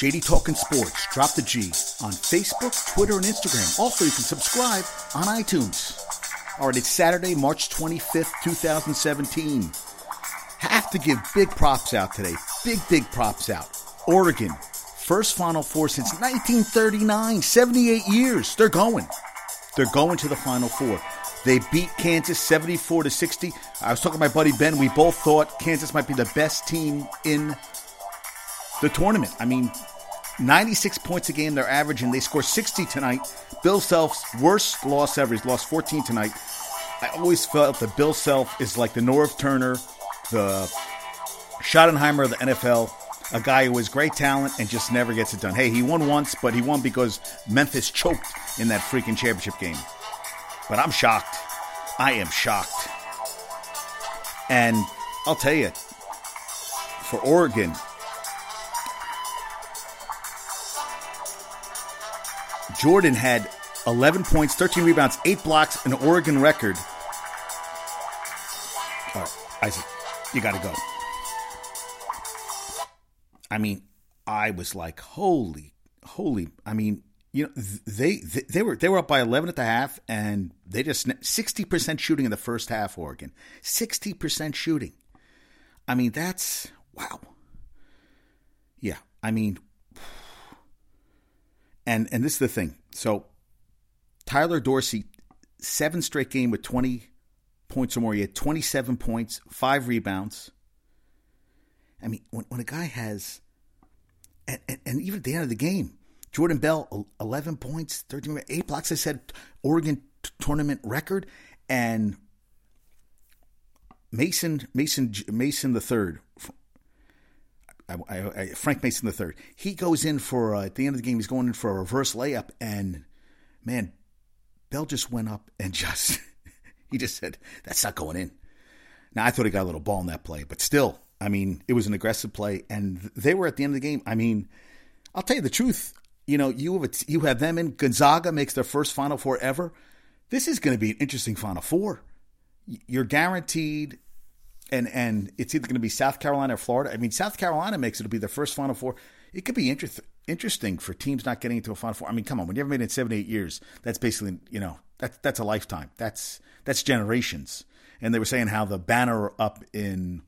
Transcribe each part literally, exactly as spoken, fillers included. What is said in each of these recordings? J D Talkin' Sports, Drop the G, on Facebook, Twitter, and Instagram. Also, you can subscribe on iTunes. All right, it's Saturday, March twenty-fifth, twenty seventeen. Have to give big props out today. Big, big props out. Oregon, first Final Four since nineteen thirty-nine, seventy-eight years. They're going. They're going to the Final Four. They beat Kansas seventy-four to sixty. I was talking to my buddy Ben. We both thought Kansas might be the best team in the tournament. I mean, ninety-six points a game they're averaging. They score sixty tonight. Bill Self's worst loss ever. He's lost fourteen tonight. I always felt that Bill Self is like the Norv Turner, the Schottenheimer of the N F L, a guy who has great talent and just never gets it done. Hey, he won once, but he won because Memphis choked in that freaking championship game. But I'm shocked. I am shocked. And I'll tell you, for Oregon, Jordan had eleven points, thirteen rebounds, eight blocks, an Oregon record. All right, Isaac, you got to go. I mean, I was like, holy, holy. I mean, you know, they they, they were they were up by eleven at the half, and they just sixty percent shooting in the first half. Oregon, sixty percent shooting. I mean, that's wow. Yeah, I mean. And and this is the thing. So Tyler Dorsey, seven straight game with twenty points or more. He had twenty-seven points, five rebounds. I mean, when, when a guy has, and, and, and even at the end of the game, Jordan Bell, eleven points, thirteen rebounds, eight blocks. I said Oregon t- tournament record. And Mason, Mason, Mason the third. I, I, I, Frank Mason the third. He goes in for, uh, at the end of the game, he's going in for a reverse layup. And, man, Bell just went up and just, he just said, that's not going in. Now, I thought he got a little ball in that play. But still, I mean, it was an aggressive play. And they were at the end of the game. I mean, I'll tell you the truth. You know, you have, a, you have them in. Gonzaga makes their first Final Four ever. This is going to be an interesting Final Four. You're guaranteed... And and it's either going to be South Carolina or Florida. I mean, South Carolina makes it. It'll be their first Final Four. It could be inter- interesting for teams not getting into a Final Four. I mean, come on. When you haven't made it in seven, eight years, that's basically, you know, that's that's a lifetime. That's that's generations. And they were saying how the banner up in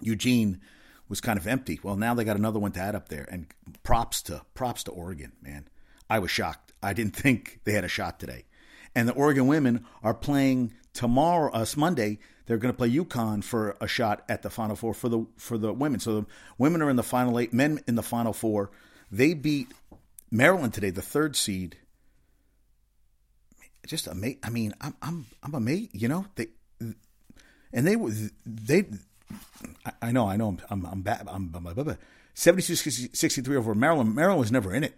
Eugene was kind of empty. Well, now they got another one to add up there. And props to props to Oregon, man. I was shocked. I didn't think they had a shot today. And the Oregon women are playing tomorrow, us uh, Monday. They're going to play UConn for a shot at the Final Four for the for the women. So the women are in the Final Eight, men in the Final Four. They beat Maryland today, the third seed. Just amazing. I mean, I'm I'm I'm amazed. You know, they and they they. I, I know, I know. I'm I'm bad. I'm, I'm, I'm seventy-two sixty-three over Maryland. Maryland was never in it.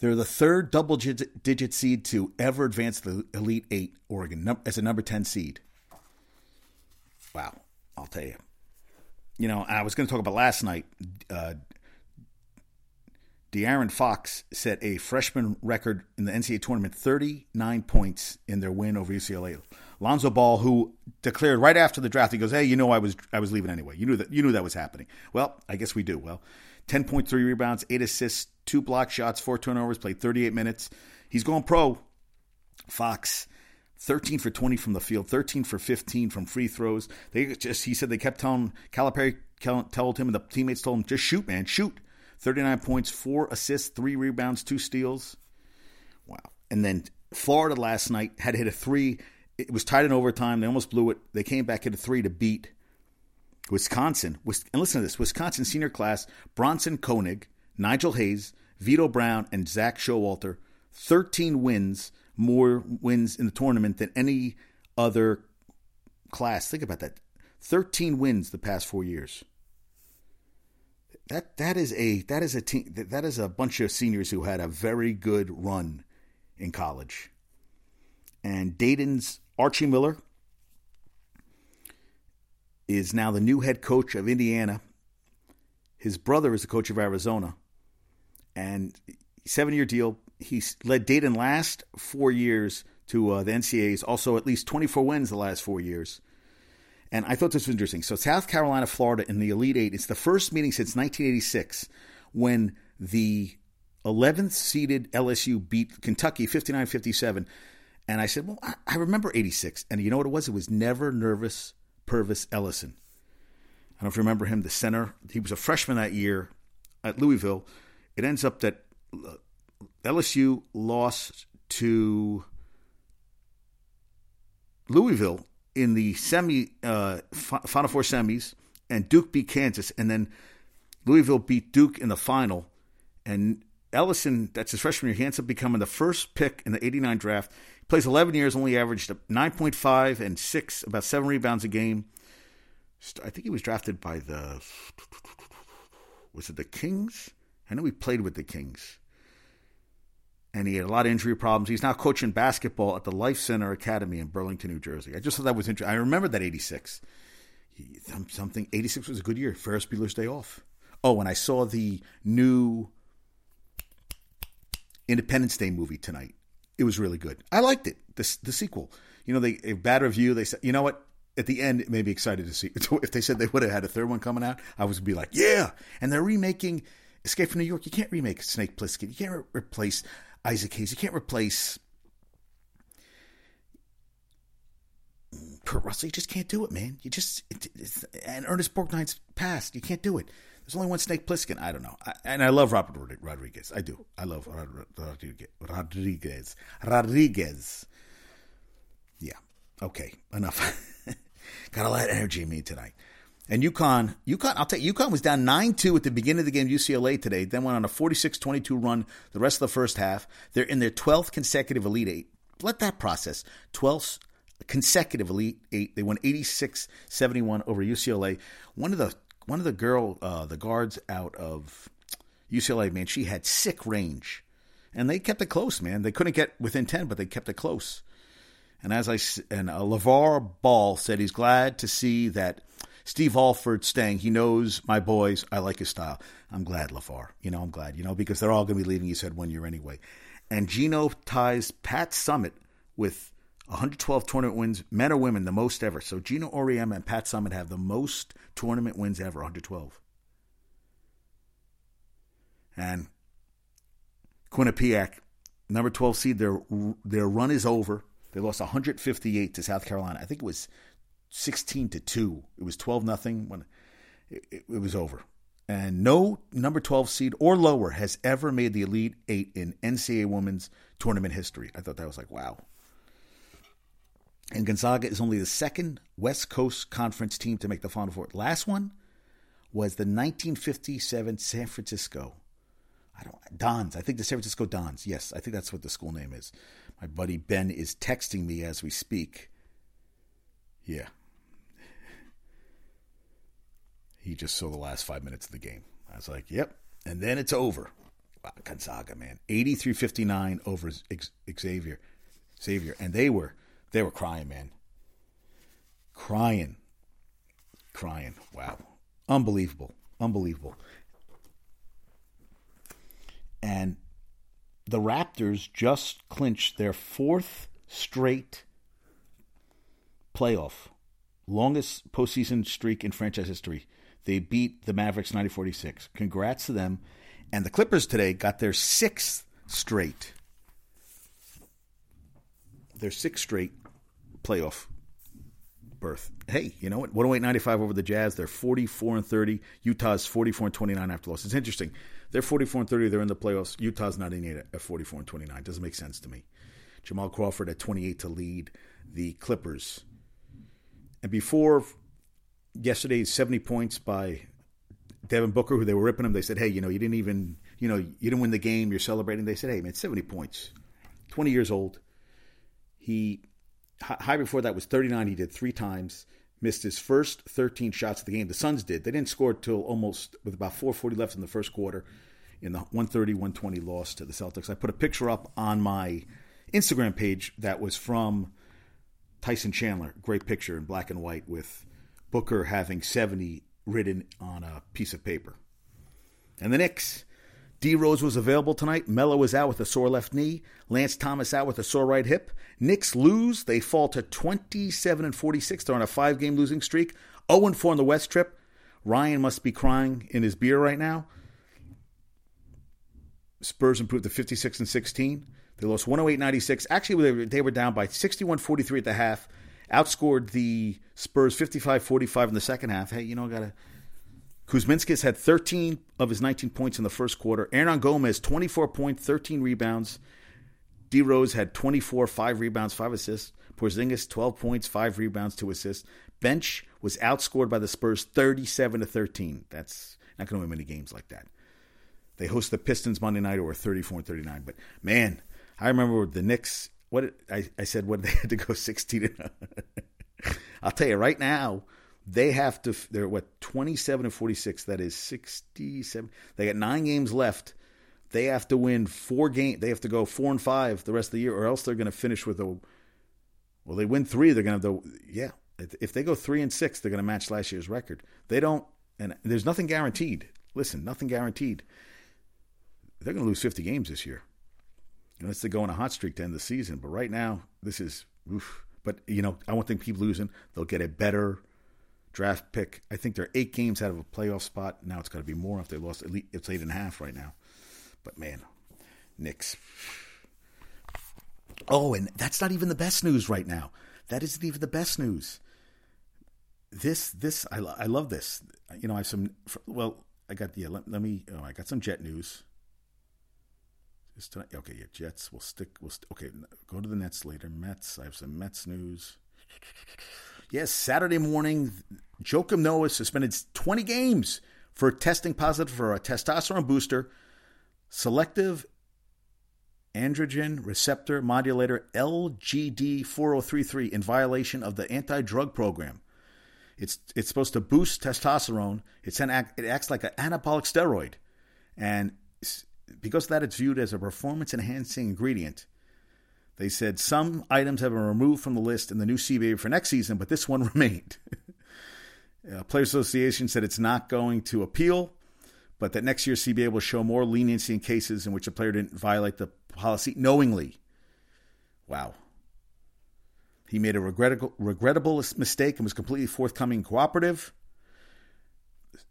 They're the third double-digit seed to ever advance to the Elite Eight. Oregon as a number ten seed. Wow, I'll tell you. You know, I was going to talk about last night. Uh, De'Aaron Fox set a freshman record in the N C A A tournament, thirty-nine points in their win over U C L A. Lonzo Ball, who declared right after the draft, he goes, "Hey, you know, I was I was leaving anyway. You knew that you knew that was happening." Well, I guess we do. Well, ten point three rebounds, eight assists, two block shots, four turnovers. Played thirty-eight minutes. He's going pro. Fox. thirteen for twenty from the field, thirteen for fifteen from free throws. They just, he said they kept telling him, Calipari told him, and the teammates told him, just shoot, man, shoot. thirty-nine points, four assists, three rebounds, two steals. Wow. And then Florida last night had hit a three. It was tied in overtime. They almost blew it. They came back at a three to beat Wisconsin. And listen to this. Wisconsin senior class, Bronson Koenig, Nigel Hayes, Vito Brown, and Zach Showalter, thirteen wins, more wins in the tournament than any other class. Think about that. thirteen wins the past four years. That that is a that is a team that is a bunch of seniors who had a very good run in college. And Dayton's Archie Miller is now the new head coach of Indiana. His brother is the coach of Arizona. And seven-year deal. He led Dayton last four years to uh, the N C A As, also at least twenty-four wins the last four years. And I thought this was interesting. So South Carolina, Florida in the Elite Eight. It's the first meeting since nineteen eighty-six when the eleventh seeded L S U beat Kentucky fifty-nine fifty-seven. And I said, well, I, I remember eighty-six. And you know what it was? It was never nervous Purvis Ellison. I don't know if you remember him, the center. He was a freshman that year at Louisville. It ends up that L S U lost to Louisville in the semi uh, Final Four semis, and Duke beat Kansas. And then Louisville beat Duke in the final. And Ellison, that's his freshman year, he ends up becoming the first pick in the eighty-nine draft. He plays eleven years, only averaged nine point five and six, about seven rebounds a game. I think he was drafted by the, was it the Kings? I know he played with the Kings. And he had a lot of injury problems. He's now coaching basketball at the Life Center Academy in Burlington, New Jersey. I just thought that was interesting. I remember that eighty-six. Something, eighty-six was a good year. Ferris Bueller's Day Off. Oh, and I saw the new Independence Day movie tonight. It was really good. I liked it. The, the sequel. You know, they a bad review. They said, you know what? At the end, it made me excited to see. If they said they would have had a third one coming out, I would be like, yeah. And they're remaking Escape from New York. You can't remake Snake Plissken. You can't re- replace Isaac Hayes. You can't replace Kurt Russell. You just can't do it, man. You just it, it's, and Ernest Borgnine's passed. You can't do it. There's only one Snake Plissken. I don't know. I, and I love Robert Rodriguez. I do. I love Rodriguez. Rodriguez. Yeah. Okay. Enough. Got a lot of energy in me tonight. And UConn, UConn, I'll tell you, UConn was down nine two at the beginning of the game to U C L A today, then went on a forty-six twenty-two run the rest of the first half. They're in their twelfth consecutive Elite Eight. Let that process. twelfth consecutive Elite Eight. They won eighty-six seventy-one over U C L A. One of the one of the girl, uh, the guards out of U C L A, man, she had sick range. And they kept it close, man. They couldn't get within ten, but they kept it close. And as I and uh, LeVar Ball said, he's glad to see that Steve Alford staying. He knows my boys. I like his style. I'm glad, LaFar. You know, I'm glad, you know, because they're all going to be leaving, he said, one year anyway. And Gino ties Pat Summit with one hundred twelve tournament wins, men or women, the most ever. So Gino Auriemma and Pat Summit have the most tournament wins ever, one hundred twelve. And Quinnipiac, number twelve seed, their, their run is over. They lost one hundred fifty-eight to South Carolina. I think it was sixteen to two. It was twelve nothing when it, it, it was over. And no number twelve seed or lower has ever made the Elite Eight in N C A A women's tournament history. I thought that was like, wow. And Gonzaga is only the second West Coast Conference team to make the Final Four. Last one was the nineteen fifty-seven San Francisco. I don't Dons. I think the San Francisco Dons. Yes, I think that's what the school name is. My buddy Ben is texting me as we speak. Yeah. He just saw the last five minutes of the game. I was like, yep. And then it's over. Wow, Gonzaga, man. eighty-three fifty-nine over Xavier. Xavier. And they were they were crying, man. Crying. Crying. Wow. Unbelievable. Unbelievable. And the Raptors just clinched their fourth straight playoff. Longest postseason streak in franchise history. They beat the Mavericks ninety forty-six. Congrats to them. And the Clippers today got their sixth straight. Their sixth straight playoff berth. Hey, you know what? one oh eight ninety-five over the Jazz. They're forty-four and thirty. Utah's forty-four and twenty-nine after loss. It's interesting. They're forty-four and thirty. They're in the playoffs. Utah's ninety-eight at forty-four and twenty-nine. Doesn't make sense to me. Jamal Crawford at twenty-eight to lead the Clippers. And before yesterday's seventy points by Devin Booker, who they were ripping him, they said, hey, you know, you didn't even, you know, you didn't win the game. You're celebrating. They said, hey, man, seventy points, twenty years old. He, high before that was thirty-nine. He did three times, missed his first thirteen shots of the game. The Suns did. They didn't score till almost with about four forty left in the first quarter in the one thirty one twenty loss to the Celtics. I put a picture up on my Instagram page that was from Tyson Chandler, great picture in black and white with Booker having seventy written on a piece of paper. And the Knicks, D. Rose was available tonight. Melo was out with a sore left knee. Lance Thomas out with a sore right hip. Knicks lose. They fall to twenty-seven and forty-six. They're on a five-game losing streak. oh and four on the West trip. Ryan must be crying in his beer right now. Spurs improved to fifty-six and sixteen. They lost one oh eight ninety-six. Actually, they were, they were down by sixty-one forty-three at the half. Outscored the Spurs fifty-five forty-five in the second half. Hey, you know, got to... Kuzminskas had thirteen of his nineteen points in the first quarter. Hernan Gomez, twenty-four points, thirteen rebounds. D. Rose had twenty-four, five rebounds, five assists. Porzingis, twelve points, five rebounds, two assists. Bench was outscored by the Spurs thirty-seven to thirteen. That's not going to win many games like that. They host the Pistons Monday night, or thirty-four and thirty-nine. But, man, I remember the Knicks. What did, I, I said, what, they had to go sixteen and I'll tell you right now, they have to, they're what, twenty-seven and forty-six. That is sixty-seven. They got nine games left. They have to win four games. They have to go four and five the rest of the year, or else they're going to finish with a, well, they win three. They're going to have the, yeah. If they go three and six, they're going to match last year's record. They don't, and there's nothing guaranteed. Listen, nothing guaranteed. They're going to lose fifty games this year, unless they go on a hot streak to end the season. But right now, this is, oof. But, you know, I won't think keep losing. They'll get a better draft pick. I think they're eight games out of a playoff spot. Now it's got to be more if they lost. At least it's eight and a half right now. But, man, Knicks. Oh, and that's not even the best news right now. That isn't even the best news. This, this, I, I love this. You know, I have some, well, I got, yeah, let, let me, oh, I got some Jet news. Is tonight, okay, yeah, Jets, we'll stick, we'll, st- okay, go to the Nets later. Mets, I have some Mets news. Yes, Saturday morning, Joakim Noah suspended twenty games for testing positive for a testosterone booster, selective androgen receptor modulator L G D four oh three three, in violation of the anti-drug program. It's it's supposed to boost testosterone. It's an it acts like an anabolic steroid, and because of that, it's viewed as a performance-enhancing ingredient. They said some items have been removed from the list in the new C B A for next season, but this one remained. uh, Players Association said it's not going to appeal, but that next year's C B A will show more leniency in cases in which a player didn't violate the policy knowingly. Wow. He made a regrettable, regrettable mistake and was completely forthcoming and cooperative.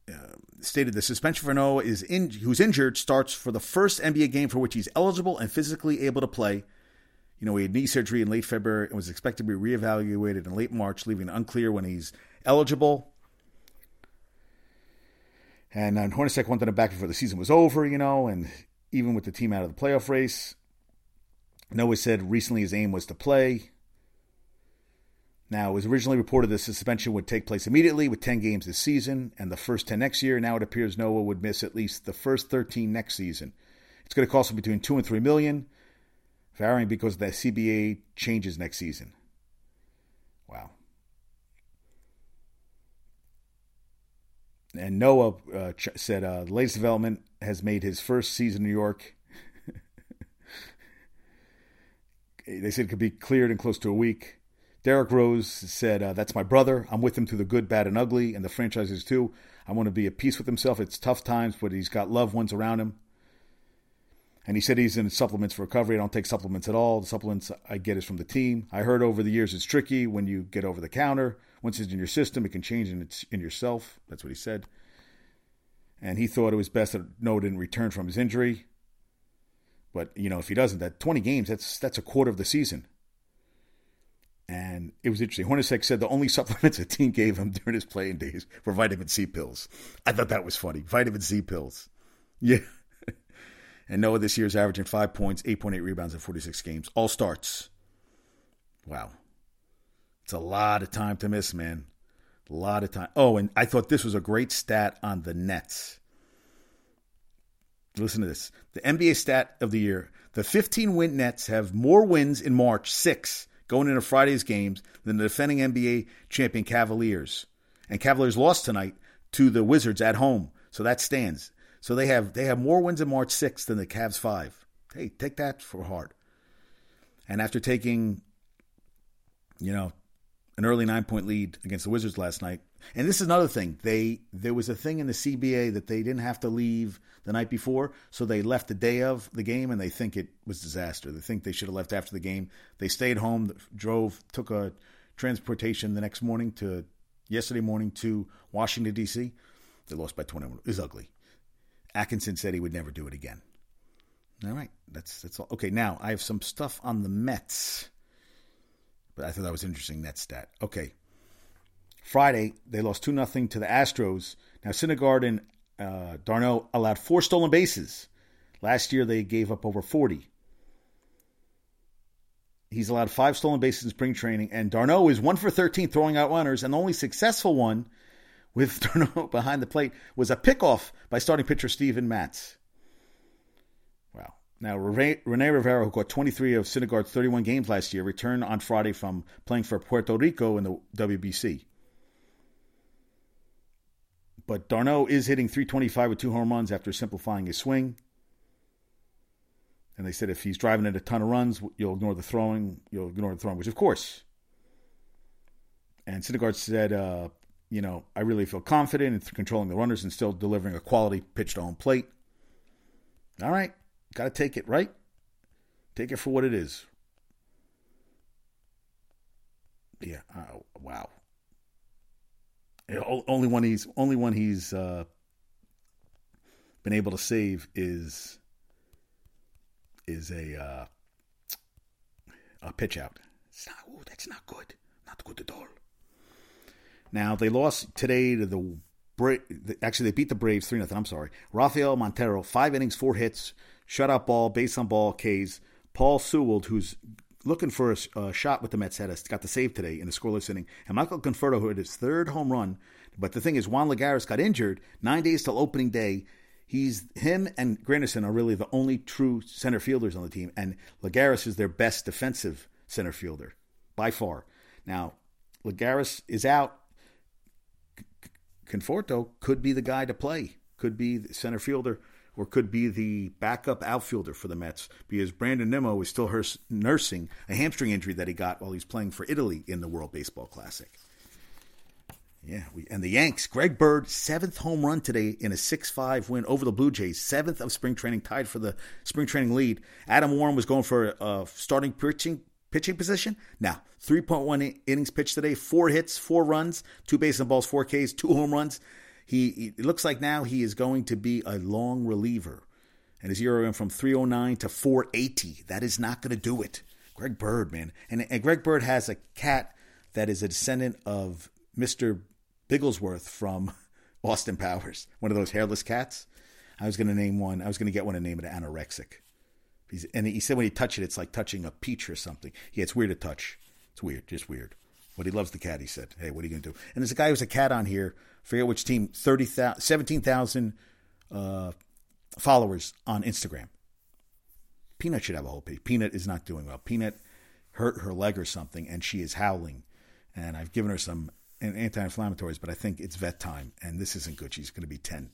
Uh, stated the suspension for Noah, is in, who's injured, starts for the first N B A game for which he's eligible and physically able to play. You know, he had knee surgery in late February and was expected to be reevaluated in late March, leaving it unclear when he's eligible. And uh, Hornacek wanted him back before the season was over, you know, and even with the team out of the playoff race. Noah said recently his aim was to play. Now, it was originally reported the suspension would take place immediately with ten games this season and the first ten next year. Now it appears Noah would miss at least the first thirteen next season. It's going to cost him between two and three million dollars, varying because the C B A changes next season. Wow. And Noah uh, ch- said uh, the latest development has made his first season in New York. They said it could be cleared in close to a week. Derek Rose said, uh, that's my brother. I'm with him through the good, bad, and ugly, and the franchises too. I want to be at peace with himself. It's tough times, but he's got loved ones around him. And he said he's in supplements for recovery. I don't take supplements at all. The supplements I get is from the team. I heard over the years it's tricky when you get over the counter. Once it's in your system, it can change in, its, in yourself. That's what he said. And he thought it was best that Noah didn't return from his injury. But, you know, if he doesn't, that twenty games, that's that's a quarter of the season. And it was interesting. Hornacek said the only supplements the team gave him during his playing days were vitamin C pills. I thought that was funny. Vitamin C pills. Yeah. And Noah this year is averaging five points, eight point eight rebounds in forty-six games. All starts. Wow. It's a lot of time to miss, man. A lot of time. Oh, and I thought this was a great stat on the Nets. Listen to this. The N B A stat of the year. The fifteen-win Nets have more wins in March, six, going into Friday's games than the defending N B A champion Cavaliers. And Cavaliers lost tonight to the Wizards at home. So that stands. So they have they have more wins in March sixth than the Cavs five. Hey, take that for heart. And after taking, you know, an early nine-point lead against the Wizards last night. And this is another thing. They There was a thing in the C B A that they didn't have to leave the night before, so they left the day of the game, and they think it was disaster. They think they should have left after the game. They stayed home, drove, took a transportation the next morning to yesterday morning to Washington, D C They lost by twenty-one. It was ugly. Atkinson said he would never do it again. All right. That's that's all. Okay, now I have some stuff on the Mets. But I thought that was interesting, that stat. Okay. Friday, they lost two nothing to the Astros. Now, Syndergaard and uh, d'Arnaud allowed four stolen bases. Last year, they gave up over forty. He's allowed five stolen bases in spring training. And d'Arnaud is one for thirteen throwing out runners. And the only successful one with d'Arnaud behind the plate was a pickoff by starting pitcher Steven Matz. Wow. Now, Rene Rivera, who caught twenty-three of Syndergaard's thirty-one games last year, returned on Friday from playing for Puerto Rico in the W B C. But d'Arnaud is hitting three twenty-five with two home runs after simplifying his swing. And they said if he's driving in a ton of runs, you'll ignore the throwing, you'll ignore the throwing, which of course. And Syndergaard said, uh, you know, I really feel confident in th- controlling the runners and still delivering a quality pitch to home plate. All right. Got to take it, right? Take it for what it is. Yeah. Oh, wow. Only one he's only one he's uh, been able to save is is a uh, a pitch out. It's not, ooh, that's not good. Not good at all. Now they lost today to the Bra- actually they beat the Braves three nothing. I'm sorry. Rafael Montero, five innings, four hits, shutout ball, base on ball, K's. Paul Sewald, who's looking for a uh, shot with the Mets, had a, got the save today in a scoreless inning. And Michael Conforto, who had his third home run. But the thing is, Juan Lagares got injured. Nine days till opening day. He's Him and Granderson are really the only true center fielders on the team. And Lagares is their best defensive center fielder by far. Now, Lagares is out. Conforto could be the guy to play. Could be the center fielder or could be the backup outfielder for the Mets because Brandon Nimmo is still nursing a hamstring injury that he got while he's playing for Italy in the World Baseball Classic. Yeah, we, and the Yanks, Greg Bird, seventh home run today in a six five win over the Blue Jays, seventh of spring training, tied for the spring training lead. Adam Warren was going for a starting pitching, pitching position. Now, three point one innings pitched today, four hits, four runs, two base on balls, four Ks, two home runs. He, he it looks like now he is going to be a long reliever. And his E R A went from three oh nine to four eighty. That is not going to do it. Greg Bird, man. And, and Greg Bird has a cat that is a descendant of Mister Bigglesworth from Austin Powers. One of those hairless cats. I was going to name one. I was going to get one and name it Anorexic. He's, and he said when you touch it, it's like touching a peach or something. Yeah, it's weird to touch. It's weird. Just weird. But he loves the cat, he said. Hey, what are you going to do? And there's a guy who's a cat on here. I forget which team. seventeen thousand uh, followers on Instagram. Peanut should have a whole page. Peanut is not doing well. Peanut hurt her leg or something, and she is howling. And I've given her some anti-inflammatories, but I think it's vet time. And this isn't good. She's going to be ten.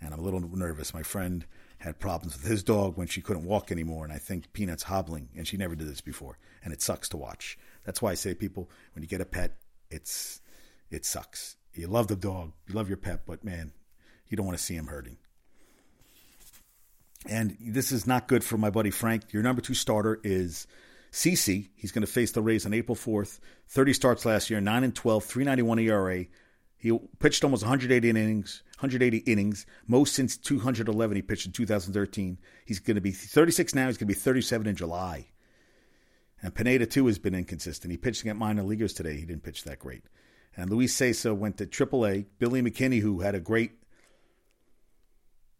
And I'm a little nervous. My friend had problems with his dog when she couldn't walk anymore. And I think Peanut's hobbling, and she never did this before. And it sucks to watch. That's why I say, people, when you get a pet, it's it sucks. You love the dog, you love your pet, but man, you don't want to see him hurting. And this is not good for my buddy Frank. Your number two starter is CeCe. He's going to face the Rays on April fourth. thirty starts last year, nine and twelve, three ninety-one E R A. He pitched almost one hundred eighty innings, one hundred eighty innings, most since two hundred eleven he pitched in two thousand thirteen. He's going to be thirty-six now. He's going to be thirty-seven in July. And Pineda, too, has been inconsistent. He pitched against minor leaguers today. He didn't pitch that great. And Luis Sessa went to triple A. Billy McKinney, who had a great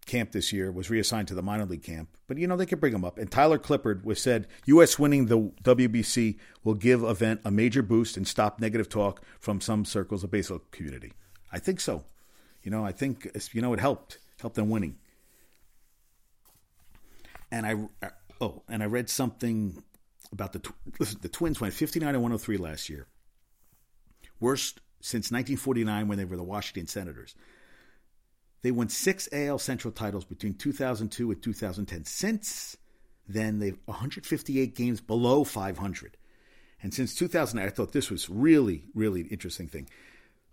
camp this year, was reassigned to the minor league camp. But, you know, they could bring him up. And Tyler Clippard was said, U S winning the W B C will give event a major boost and stop negative talk from some circles of baseball community. I think so. You know, I think, you know, it helped. Helped them winning. And I, oh, and I read something about the, listen, the Twins went fifty-nine and one oh three last year. Worst since nineteen forty-nine when they were the Washington Senators. They won six A L Central titles between two thousand two and two thousand ten. Since then, they've one hundred fifty-eight games below five hundred. And since two thousand nine, I thought this was really, really interesting thing.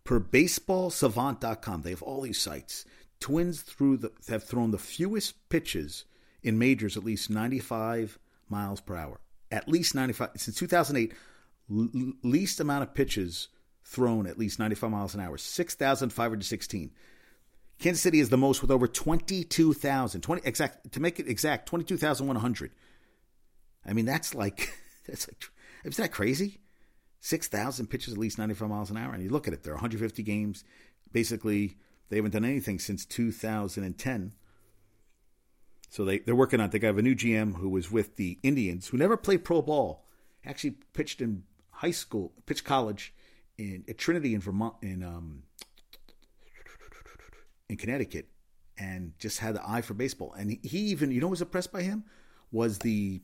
Per baseball savant dot com, they have all these sites. Twins through the, have thrown the fewest pitches in majors at least ninety-five miles per hour. At least ninety-five. Since two thousand eight, l- least amount of pitches thrown at least ninety-five miles an hour, six thousand five hundred sixteen. Kansas City is the most with over twenty-two thousand. twenty exact to make it exact, twenty-two thousand one hundred. I mean, that's like that's like isn't that crazy? six thousand pitches at least ninety-five miles an hour, and you look at it, there are one hundred fifty games. Basically, they haven't done anything since two thousand ten. So they, they're working on it. They have a new G M who was with the Indians, who never played pro ball. Actually pitched in high school, pitched college in at Trinity in Vermont, in um, in Connecticut, and just had the eye for baseball. And he, he even, you know, what was impressed by him was the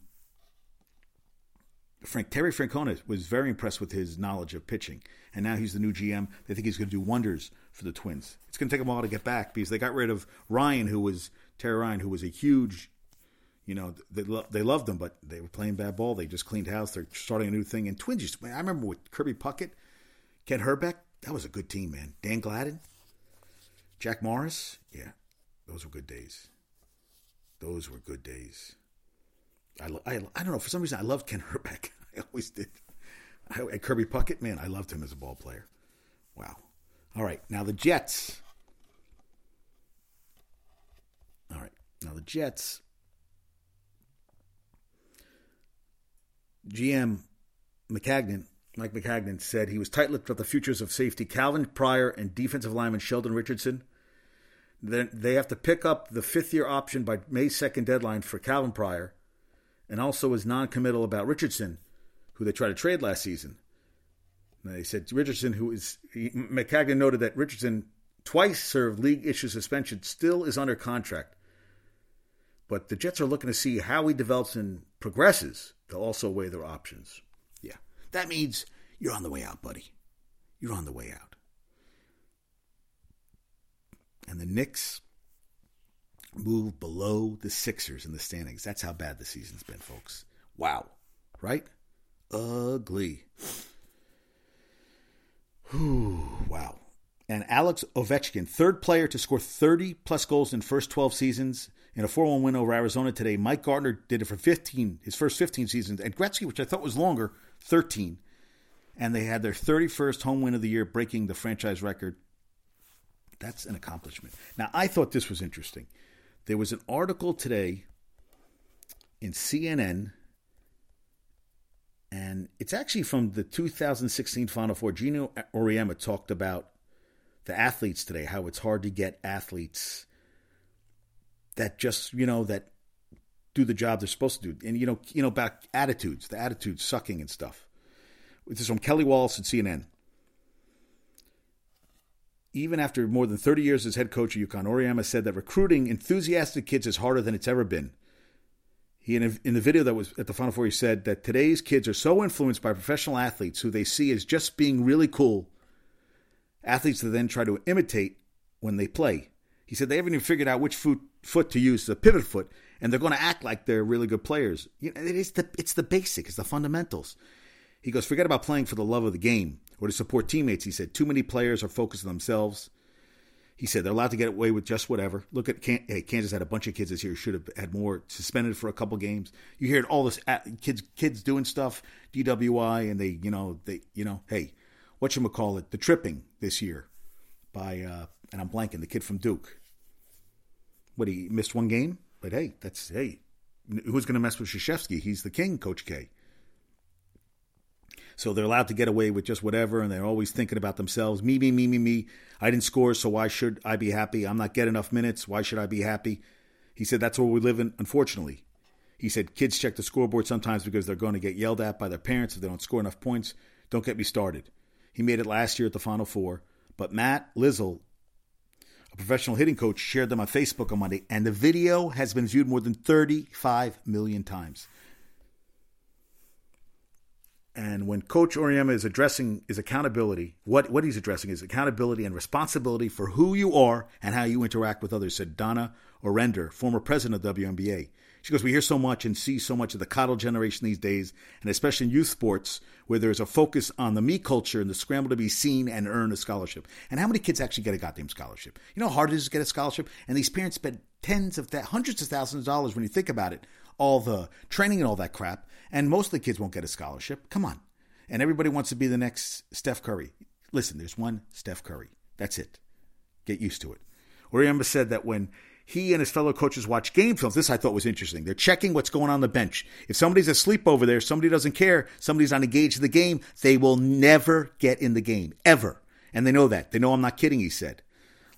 Frank Terry Francona was very impressed with his knowledge of pitching. And now he's the new G M. They think he's going to do wonders for the Twins. It's going to take them a while to get back because they got rid of Ryan, who was. Terry Ryan, who was a huge, you know, they lo- they loved him, but they were playing bad ball. They just cleaned house. They're starting a new thing. And Twins, used to, man, I remember with Kirby Puckett, Ken Herbeck, that was a good team, man. Dan Gladden, Jack Morris, yeah, those were good days. Those were good days. I lo- I, I don't know, for some reason I loved Ken Herbeck. I always did. I, and Kirby Puckett, man, I loved him as a ball player. Wow. All right, now the Jets. All right, now the Jets. G M McCagnon, Mike McCagnon, said he was tight-lipped about the futures of safety Calvin Pryor and defensive lineman Sheldon Richardson. Then they have to pick up the fifth-year option by May second deadline for Calvin Pryor, and also was non-committal about Richardson, who they tried to trade last season. And they said Richardson, who is he, McCagnon noted that Richardson twice served league-issue suspension, still is under contract. But the Jets are looking to see how he develops and progresses. They'll also weigh their options. Yeah. That means you're on the way out, buddy. You're on the way out. And the Knicks move below the Sixers in the standings. That's how bad the season's been, folks. Wow. Right? Ugly. Whew. Wow. And Alex Ovechkin, third player to score thirty-plus goals in first twelve seasons in a four one win over Arizona today. Mike Gardner did it for fifteen, his first fifteen seasons. And Gretzky, which I thought was longer, thirteen. And they had their thirty-first home win of the year, breaking the franchise record. That's an accomplishment. Now, I thought this was interesting. There was an article today in C N N, and it's actually from the two thousand sixteen Final Four. Gino Auriemma talked about the athletes today, how it's hard to get athletes that just, you know, that do the job they're supposed to do. And, you know, you know about attitudes, the attitudes sucking and stuff. This is from Kelly Wallace at C N N. Even after more than thirty years as head coach of UConn, Auriemma said that recruiting enthusiastic kids is harder than it's ever been. He in, a, in the video that was at the Final Four, he said that today's kids are so influenced by professional athletes who they see as just being really cool. Athletes that then try to imitate when they play. He said they haven't even figured out which foot, foot to use, the pivot foot, and they're going to act like they're really good players. You know, it is the, it's the basic, it's the fundamentals. He goes, forget about playing for the love of the game or to support teammates. He said, too many players are focused on themselves. He said, they're allowed to get away with just whatever. Look at Can- hey, Kansas had a bunch of kids this year who should have had more suspended for a couple games. You hear all this at, kids kids doing stuff, D W I, and they, you know, they, you know, hey. Whatchamacallit, the tripping this year by, uh, and I'm blanking, the kid from Duke. What, he missed one game? But hey, that's, hey, who's going to mess with Krzyzewski? He's the king, Coach K. So they're allowed to get away with just whatever, and they're always thinking about themselves. Me, me, me, me, me. I didn't score, so why should I be happy? I'm not getting enough minutes. Why should I be happy? He said that's where we live in, unfortunately. He said kids check the scoreboard sometimes because they're going to get yelled at by their parents if they don't score enough points. Don't get me started. He made it last year at the Final Four. But Matt Lizzle, a professional hitting coach, shared them on Facebook on Monday. And the video has been viewed more than thirty-five million times. And when Coach Auriemma is addressing is accountability, what, what he's addressing is accountability and responsibility for who you are and how you interact with others, said Donna Orender, former president of W N B A. She goes, we hear so much and see so much of the coddle generation these days, and especially in youth sports, where there's a focus on the me culture and the scramble to be seen and earn a scholarship. And how many kids actually get a goddamn scholarship? You know how hard it is to get a scholarship? And these parents spend tens of th- hundreds of thousands of dollars when you think about it, all the training and all that crap, and most of the kids won't get a scholarship. Come on. And everybody wants to be the next Steph Curry. Listen, there's one Steph Curry. That's it. Get used to it. Auriemma said that when he and his fellow coaches watch game films, this I thought was interesting, they're checking what's going on, on the bench. If somebody's asleep over there, somebody doesn't care, somebody's unengaged in the game, they will never get in the game, ever. And they know that. They know I'm not kidding, he said.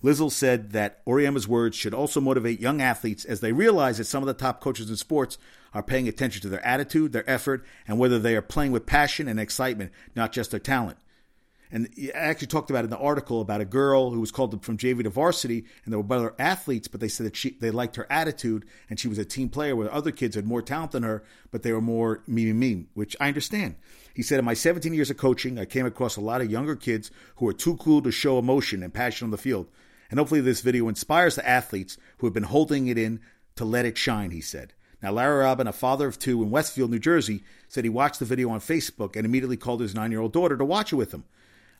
Lizzle said that Auriemma's words should also motivate young athletes as they realize that some of the top coaches in sports are paying attention to their attitude, their effort, and whether they are playing with passion and excitement, not just their talent. And I actually talked about in the article about a girl who was called up from J V to varsity, and there were other athletes, but they said that she, they liked her attitude, and she was a team player where other kids had more talent than her, but they were more me, me, me, which I understand. He said, in my seventeen years of coaching, I came across a lot of younger kids who are too cool to show emotion and passion on the field. And hopefully this video inspires the athletes who have been holding it in to let it shine, he said. Now, Larry Robin, a father of two in Westfield, New Jersey, said he watched the video on Facebook and immediately called his nine-year-old daughter to watch it with him.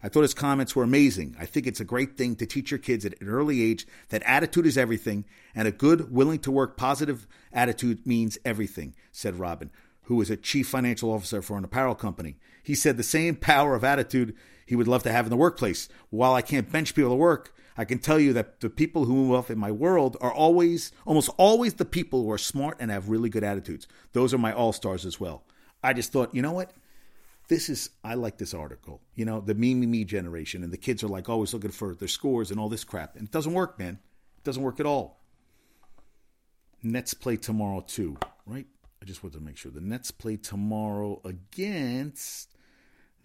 I thought his comments were amazing. I think it's a great thing to teach your kids at an early age that attitude is everything, and a good, willing-to-work, positive attitude means everything, said Robin, who is a chief financial officer for an apparel company. He said the same power of attitude he would love to have in the workplace. While I can't bench people at work, I can tell you that the people who move up in my world are always, almost always the people who are smart and have really good attitudes. Those are my all-stars as well. I just thought, you know what? This is, I like this article, you know, the me, me, me generation. And the kids are like always looking for their scores and all this crap. And it doesn't work, man. It doesn't work at all. Nets play tomorrow too, right? I just wanted to make sure. The Nets play tomorrow against,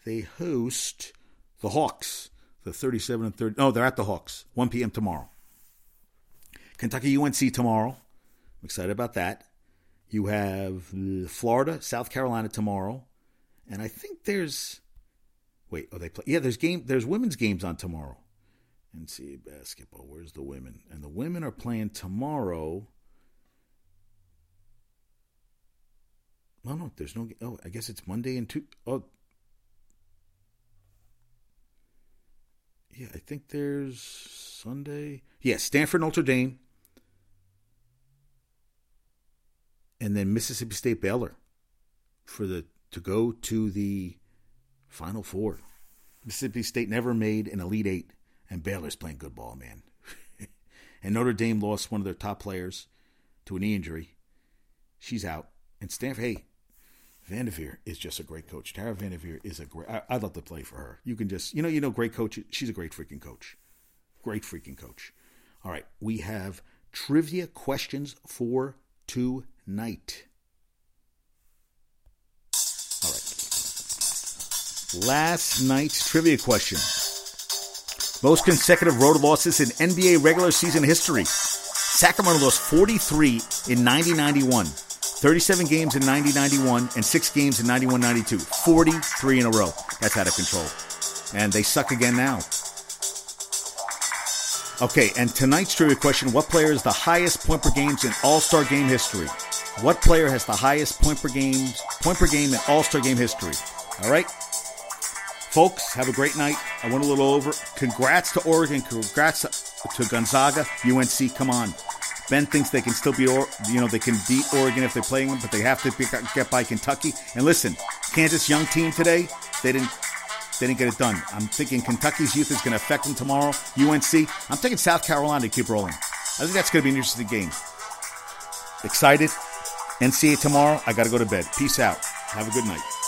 they host the Hawks. The thirty-seven and thirty, no, they're at the Hawks. one p.m. tomorrow. Kentucky U N C tomorrow. I'm excited about that. You have Florida, South Carolina tomorrow. And I think there's, wait, oh, they play. Yeah, there's game. There's women's games on tomorrow. N C A A basketball. Where's the women? And the women are playing tomorrow. No, no, there's no. Oh, I guess it's Monday and two. Oh, yeah, I think there's Sunday. Yeah, Stanford, Notre Dame, and then Mississippi State, Baylor, for the. To go to the Final Four. Mississippi State never made an Elite Eight, and Baylor's playing good ball, man. And Notre Dame lost one of their top players to a knee injury. She's out. And Stanford, hey, Vanderveer is just a great coach. Tara Vanderveer is a great, I, I'd love to play for her. You can just, you know, you know, great coach. She's a great freaking coach. Great freaking coach. All right, we have trivia questions for tonight. Last night's trivia question. Most consecutive road losses in N B A regular season history. Sacramento lost forty-three in ninety ninety-one, thirty-seven games in ninety ninety-one, and six games in ninety-one ninety-two. forty-three in a row. That's out of control. And they suck again now. Okay, and tonight's trivia question, what player is the highest point per games in All-Star game history? What player has the highest point per game, point per game in All-Star game history? All right? Folks, have a great night. I went a little over. Congrats to Oregon. Congrats to Gonzaga. U N C, come on. Ben thinks they can still beat, or- you know, they can beat Oregon if they're playing them, but they have to be- get by Kentucky. And listen, Kansas young team today, they didn't, they didn't get it done. I'm thinking Kentucky's youth is going to affect them tomorrow. U N C, I'm thinking South Carolina to keep rolling. I think that's going to be an interesting game. Excited? N C A A tomorrow. I got to go to bed. Peace out. Have a good night.